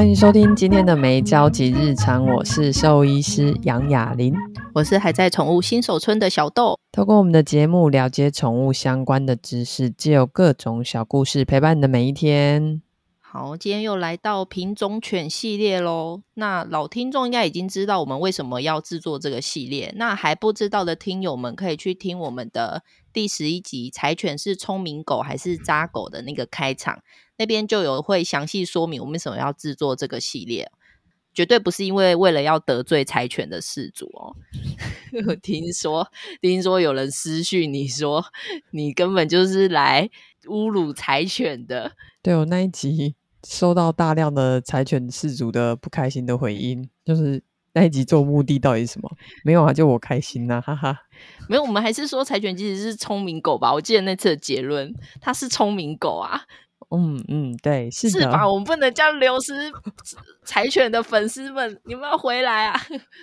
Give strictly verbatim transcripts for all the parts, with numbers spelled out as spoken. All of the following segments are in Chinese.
欢迎收听今天的没交集日常，我是兽医师杨雅玲，我是还在宠物新手村的小豆。透过我们的节目了解宠物相关的知识，藉由各种小故事陪伴你的每一天。好，今天又来到品种犬系列咯。那老听众应该已经知道我们为什么要制作这个系列，那还不知道的听友们可以去听我们的第十一集柴犬是聪明狗还是渣狗的那个开场，那边就有会详细说明我们为什么要制作这个系列，绝对不是因为为了要得罪柴犬的饲主哦。我听说听说有人私讯你说你根本就是来侮辱柴犬的。对，我那一集收到大量的柴犬饲主的不开心的回应，就是那一集做目的到底是什么？没有啊，就我开心啊，哈哈。没有，我们还是说柴犬其实是聪明狗吧，我记得那次的结论它是聪明狗啊。嗯嗯，对，是的，是吧？我们不能这样流失柴犬的粉丝们，你们要回来啊！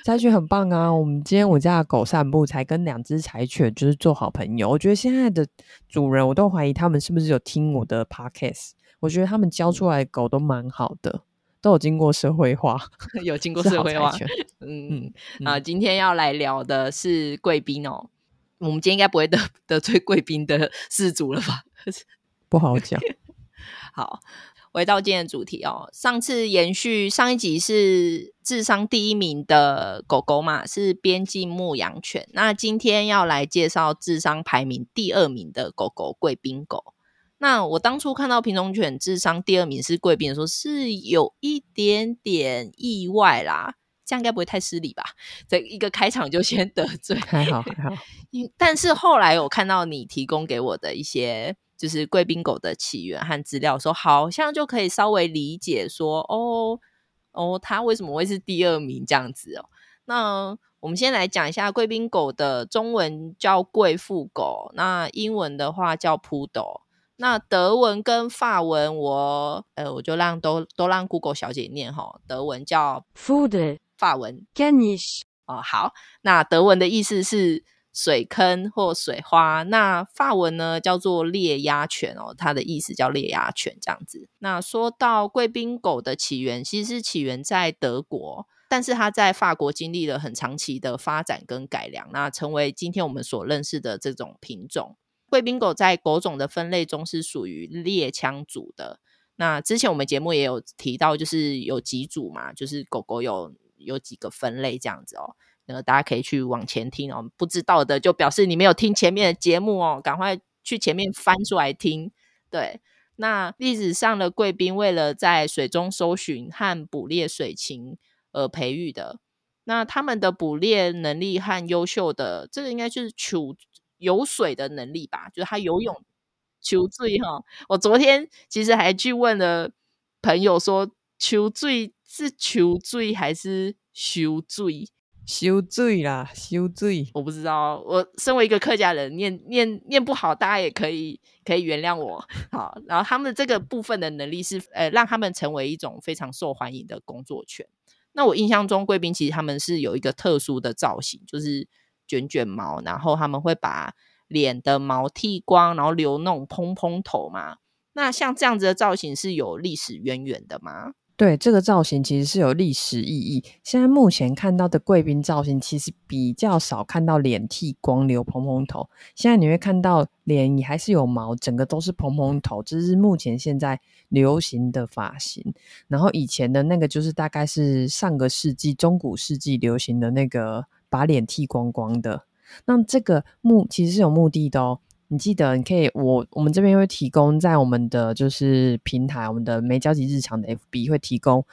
柴犬很棒啊！我们今天我家的狗散步，才跟两只柴犬就是做好朋友。我觉得现在的主人，我都怀疑他们是不是有听我的 podcast。我觉得他们教出来的狗都蛮好的，都有经过社会化，有经过社会化。嗯嗯啊，今天要来聊的是贵宾哦。我们今天应该不会 得, 得罪贵宾的饲主了吧？不好讲。好，回到今天的主题哦。上次延续上一集是智商第一名的狗狗嘛，是边境牧羊犬。那今天要来介绍智商排名第二名的狗狗贵宾狗。那我当初看到品种犬智商第二名是贵宾的时候，是有一点点意外啦。这样应该不会太失礼吧？这一个开场就先得罪，还好还好。但是后来我看到你提供给我的一些就是贵宾狗的起源和资料的时候，好像就可以稍微理解说哦哦，它为什么会是第二名这样子哦。那我们先来讲一下贵宾狗的中文叫贵妇狗，那英文的话叫 Poodle。那德文跟法文我呃我就让都都让 Google 小姐念齁，德文叫 Poodle， 法文 Caniche。哦，好，那德文的意思是水坑或水花，那法文呢叫做猎鸦犬哦，它的意思叫猎鸦犬这样子。那说到贵宾狗的起源，其实是起源在德国，但是它在法国经历了很长期的发展跟改良，那成为今天我们所认识的这种品种。贵宾狗在狗种的分类中是属于猎枪组的，那之前我们节目也有提到，就是有几组嘛，就是狗狗有有几个分类这样子哦。大家可以去往前听哦，不知道的就表示你没有听前面的节目哦，赶快去前面翻出来听。对，那历史上的贵宾为了在水中搜寻和捕猎水禽而培育的，那他们的捕猎能力和优秀的这个应该就是求游水的能力吧，就是他游泳求水哈。我昨天其实还去问了朋友说，求水是求水还是修水？修罪啦，修罪，我不知道。我身为一个客家人，念念念不好，大家也可以可以原谅我。好，然后他们这个部分的能力是，呃，让他们成为一种非常受欢迎的工作犬。那我印象中，贵宾其实他们是有一个特殊的造型，就是卷卷毛，然后他们会把脸的毛剃光，然后留那种蓬蓬头嘛。那像这样子的造型是有历史渊源的吗？对，这个造型其实是有历史意义，现在目前看到的贵宾造型其实比较少看到脸剃光留蓬蓬头，现在你会看到脸也还是有毛，整个都是蓬蓬头，这是目前现在流行的发型。然后以前的那个就是大概是上个世纪中古世纪流行的那个把脸剃光光的，那这个目其实是有目的的哦。你记得你可以我我们这边会提供在我们的就是平台，我们的没交集日常的 F B 会提供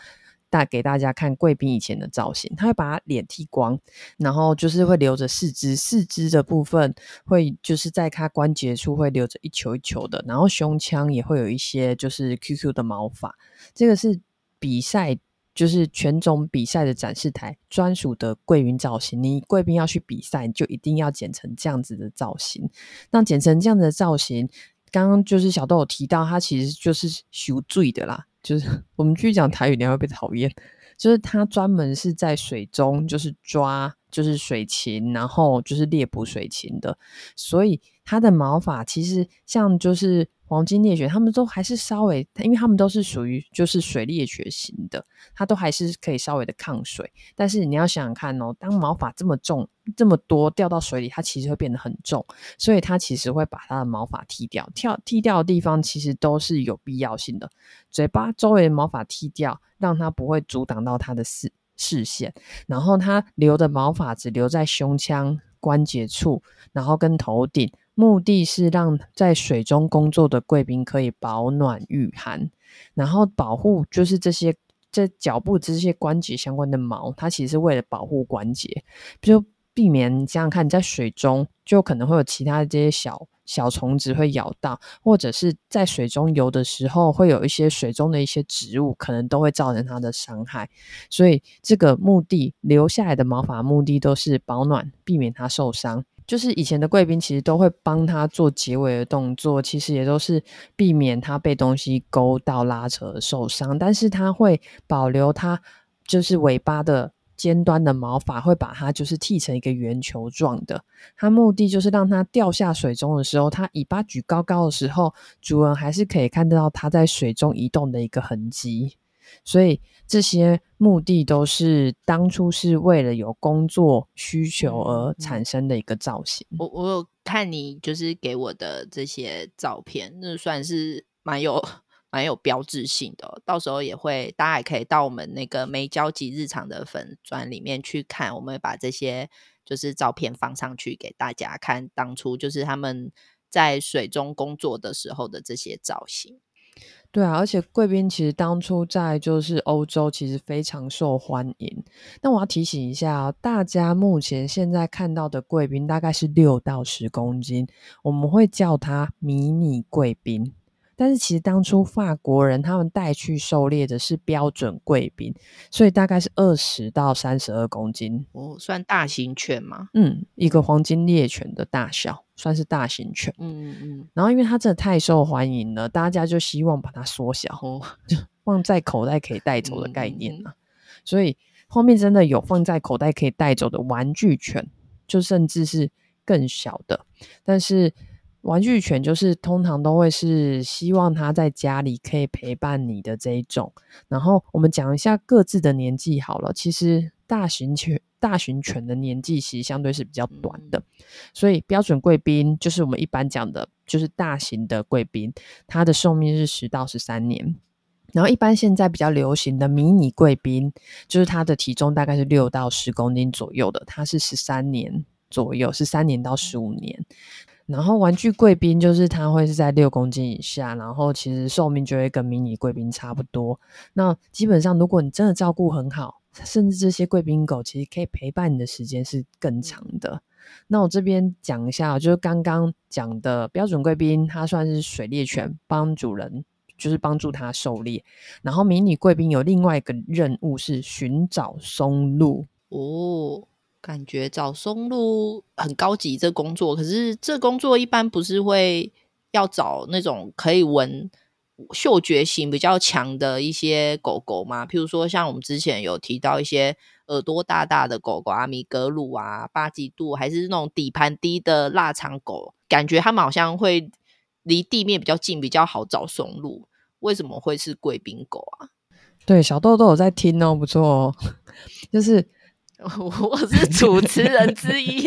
大给大家看贵宾以前的造型，他会把脸剃光，然后就是会留着四肢，四肢的部分会就是在他关节处会留着一球一球的，然后胸腔也会有一些就是 Q Q 的毛发，这个是比赛就是犬种比赛的展示台专属的贵宾造型，你贵宾要去比赛就一定要剪成这样子的造型。那剪成这样子的造型，刚刚就是小豆有提到它其实就是修水的啦，就是我们去讲台语你会被讨厌，就是它专门是在水中就是抓就是水禽，然后就是猎捕水禽的，所以它的毛发其实像就是黄金猎犬，它们都还是稍微，因为它们都是属于就是水猎犬型的，它都还是可以稍微的抗水。但是你要想想看哦，当毛发这么重这么多掉到水里，它其实会变得很重，所以它其实会把它的毛发剃掉，剃剃掉的地方其实都是有必要性的，嘴巴周围的毛发剃掉，让它不会阻挡到它的视视线，然后它留的毛发只留在胸腔关节处，然后跟头顶，目的是让在水中工作的贵宾可以保暖御寒，然后保护就是这些这脚部这些关节相关的毛，它其实是为了保护关节，就避免你想想看你在水中就可能会有其他的这些小小虫子会咬到，或者是在水中游的时候会有一些水中的一些植物可能都会造成它的伤害，所以这个目的留下来的毛发目的都是保暖，避免它受伤。就是以前的贵宾其实都会帮他做结尾的动作，其实也都是避免他被东西勾到拉扯受伤，但是他会保留他就是尾巴的尖端的毛发，会把它就是剃成一个圆球状的，它目的就是让它掉下水中的时候，它尾巴举高高的时候，主人还是可以看到它在水中移动的一个痕迹。所以这些目的都是当初是为了有工作需求而产生的一个造型。我我有看你就是给我的这些照片，那算是蛮有蛮有标志性的、哦、到时候也会大家也可以到我们那个没交集日常的粉专里面去看，我们把这些就是照片放上去给大家看，当初就是他们在水中工作的时候的这些造型。对啊，而且贵宾其实当初在就是欧洲其实非常受欢迎。那我要提醒一下、哦、大家目前现在看到的贵宾大概是六到十公斤，我们会叫它迷你贵宾，但是其实当初法国人他们带去狩猎的是标准贵宾，所以大概是二十到三十二公斤。哦，算大型犬吗？嗯，一个黄金猎犬的大小，算是大型犬。嗯嗯。然后因为它真的太受欢迎了，大家就希望把它缩小，哦、就放在口袋可以带走的概念啊、嗯。所以后面真的有放在口袋可以带走的玩具犬，就甚至是更小的，但是玩具犬就是通常都会是希望它在家里可以陪伴你的这一种。然后我们讲一下各自的年纪好了，其实大型犬大型犬的年纪其实相对是比较短的，所以标准贵宾就是我们一般讲的就是大型的贵宾，它的寿命是十到十三年。然后一般现在比较流行的迷你贵宾，就是它的体重大概是六到十公斤左右的，它是十三年左右，十三年到十五年。然后玩具贵宾就是它会是在六公斤以下，然后其实寿命就会跟迷你贵宾差不多。那基本上如果你真的照顾很好，甚至这些贵宾狗其实可以陪伴你的时间是更长的。那我这边讲一下，就是刚刚讲的标准贵宾它算是水猎犬，帮主人就是帮助它狩猎，然后迷你贵宾有另外一个任务是寻找松鹿。哦，感觉找松鹿很高级这工作，可是这工作一般不是会要找那种可以闻嗅觉型比较强的一些狗狗吗？譬如说像我们之前有提到一些耳朵大大的狗狗啊，米格鲁啊，巴吉度，还是那种底盘低的腊肠狗，感觉他们好像会离地面比较近，比较好找松鹿，为什么会是贵宾狗啊？对，小豆豆有在听哦，不错哦。就是我是主持人之一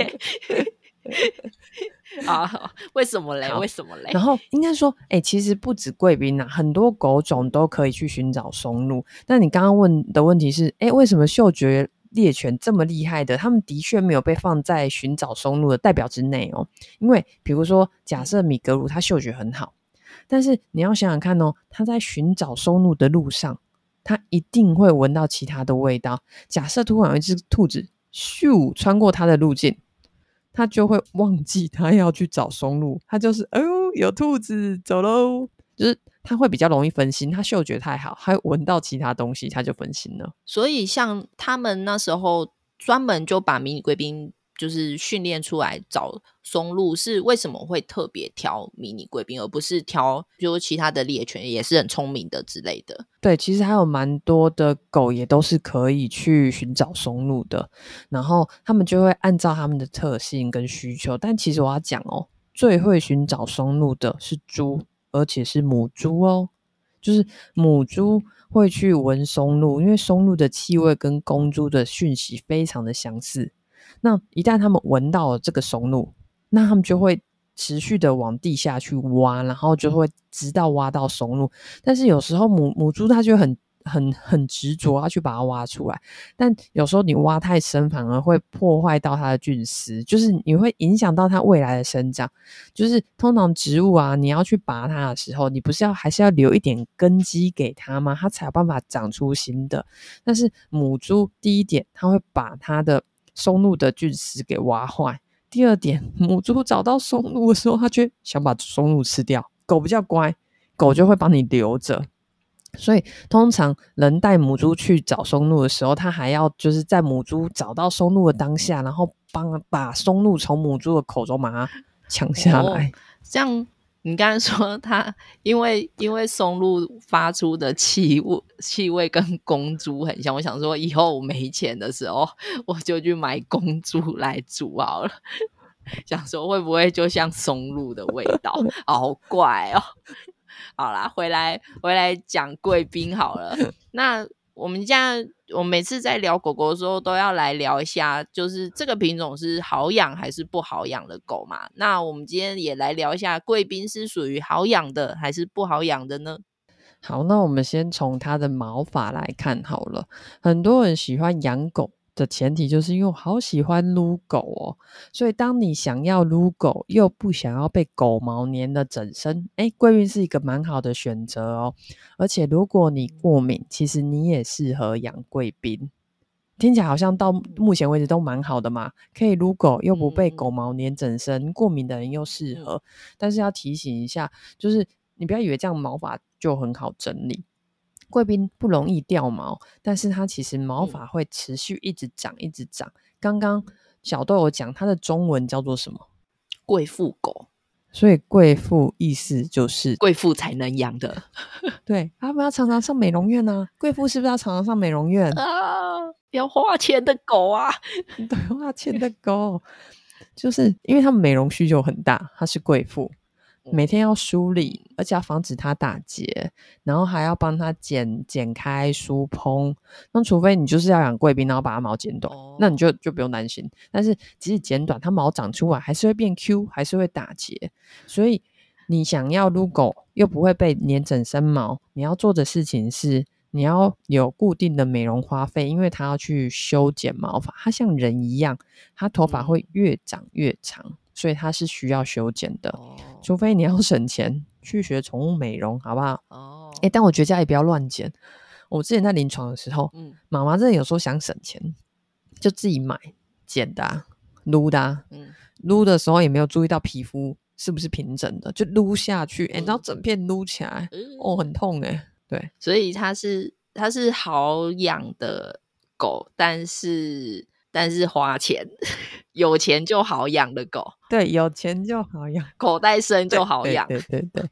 啊，为什么嘞？为什么嘞？然后应该说，哎、欸，其实不止贵宾啊，很多狗种都可以去寻找松鹿。但你刚刚问的问题是，哎、欸，为什么嗅觉猎犬这么厉害的，他们的确没有被放在寻找松鹿的代表之内哦？因为比如说，假设米格鲁它嗅觉很好，但是你要想想看哦，它在寻找松鹿的路上，它一定会闻到其他的味道。假设突然有一只兔子咻穿过它的路径，它就会忘记它要去找松鹿，它就是哦有兔子走咯，就是它会比较容易分心，它嗅觉太好，它闻到其他东西它就分心了。所以像他们那时候专门就把迷你贵宾就是训练出来找松鹿，是为什么会特别挑迷你贵宾，而不是挑就是其他的猎犬也是很聪明的之类的？对，其实还有蛮多的狗也都是可以去寻找松鹿的，然后他们就会按照他们的特性跟需求。但其实我要讲哦，最会寻找松露的是猪，而且是母猪哦，就是母猪会去闻松露，因为松露的气味跟公猪的讯息非常的相似。那一旦他们闻到了这个松露，那他们就会持续的往地下去挖，然后就会直到挖到松露。但是有时候 母, 母猪它就很很很执着要去把它挖出来，但有时候你挖太深反而会破坏到它的菌丝，就是你会影响到它未来的生长。就是通常植物啊，你要去拔它的时候，你不是要还是要留一点根基给它吗？它才有办法长出新的。但是母猪第一点，它会把它的松露的菌丝给挖坏，第二点，母猪找到松露的时候，它就想把松露吃掉。狗比较乖，狗就会帮你留着。所以通常人带母猪去找松露的时候，他还要就是在母猪找到松露的当下，然后帮把松露从母猪的口中把它抢下来。哦，这样你刚才说它因为因为松露发出的气味气味跟公猪很像，我想说以后我没钱的时候我就去买公猪来煮好了，想说会不会就像松露的味道好怪哦。好啦，回来回来讲贵宾好了。那我们现在我每次在聊狗狗的时候都要来聊一下，就是这个品种是好养还是不好养的狗嘛。那我们今天也来聊一下贵宾是属于好养的还是不好养的呢？好，那我们先从它的毛发来看好了。很多人喜欢养狗的前提就是因为我好喜欢撸狗哦，所以当你想要撸狗又不想要被狗毛粘的整身，哎，贵宾是一个蛮好的选择哦。而且如果你过敏，其实你也适合养贵宾，听起来好像到目前为止都蛮好的嘛，可以撸狗又不被狗毛粘整身，过敏的人又适合。但是要提醒一下，就是你不要以为这样毛发就很好整理，贵宾不容易掉毛，但是它其实毛发会持续一直长一直长。刚刚小豆有讲它的中文叫做什么？贵妇狗。所以贵妇意思就是贵妇才能养的。对，他们要常常上美容院啊，贵妇是不是要常常上美容院啊？要花钱的狗啊。对，花钱的狗就是因为他们美容需求很大，它是贵妇，每天要梳理，而且要防止它打结，然后还要帮它剪剪开梳蓬。那除非你就是要养贵宾，然后把它毛剪短，哦，那你就就不用担心。但是即使剪短，它毛长出来还是会变 Q， 还是会打结。所以你想要撸狗又不会被粘整身毛，你要做的事情是你要有固定的美容花费，因为它要去修剪毛发。它像人一样，它头发会越长越长，所以它是需要修剪的。哦，除非你要省钱去学宠物美容，好不好？哦，欸，但我觉得家也不要乱剪。我之前在临床的时候，嗯，妈妈真的有时候想省钱，就自己买剪的啊，撸的啊，嗯，撸的时候也没有注意到皮肤是不是平整的，就撸下去，欸，然后整片撸起来，嗯，哦，很痛欸。对，所以它是它是好养的狗，但是但是花钱。有钱就好养的狗。对，有钱就好养，口袋深就好养。对对 对, 对, 对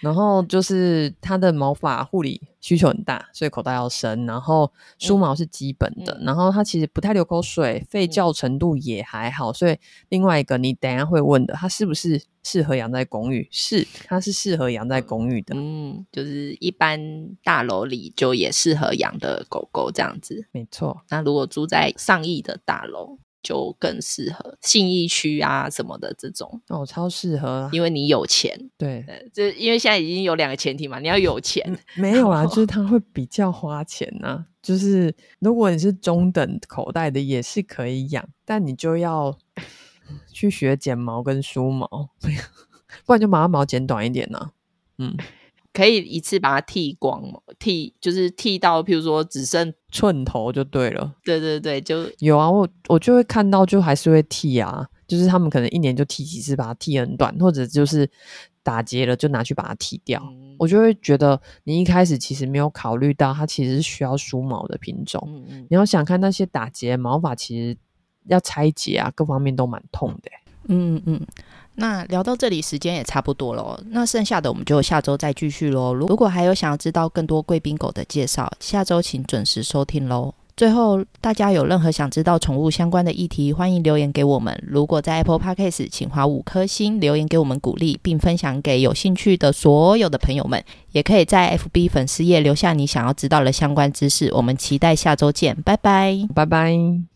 然后就是它的毛发护理需求很大，所以口袋要深，然后梳毛是基本的，嗯，然后它其实不太流口水，吠叫程度也还好，嗯，所以另外一个你等一下会问的，它是不是适合养在公寓，是，它是适合养在公寓的。嗯，就是一般大楼里就也适合养的狗狗这样子。没错。那如果住在上亿的大楼就更适合，信义区啊什么的这种哦，超适合啊，因为你有钱。对，就因为现在已经有两个前提嘛，你要有钱，嗯，没有啊，就是他会比较花钱啊。就是如果你是中等口袋的也是可以养，但你就要去学剪毛跟梳毛，不然就把它毛剪短一点啊。嗯，可以一次把它剃光，剃就是剃到譬如说只剩寸头就对了。对对对，就有啊，我我就会看到就还是会剃啊，就是他们可能一年就剃几次，把它剃很短，或者就是打结了就拿去把它剃掉。嗯，我就会觉得你一开始其实没有考虑到它其实是需要梳毛的品种。嗯嗯，你要想看那些打结毛发其实要拆解啊，各方面都蛮痛的。欸，嗯嗯，那聊到这里时间也差不多了，那剩下的我们就下周再继续咯。如果还有想要知道更多贵宾狗的介绍，下周请准时收听咯。最后大家有任何想知道宠物相关的议题，欢迎留言给我们。如果在 Apple Podcast 请划五颗星留言给我们鼓励，并分享给有兴趣的所有的朋友们，也可以在 F B 粉丝页留下你想要知道的相关知识。我们期待下周见，拜拜拜拜。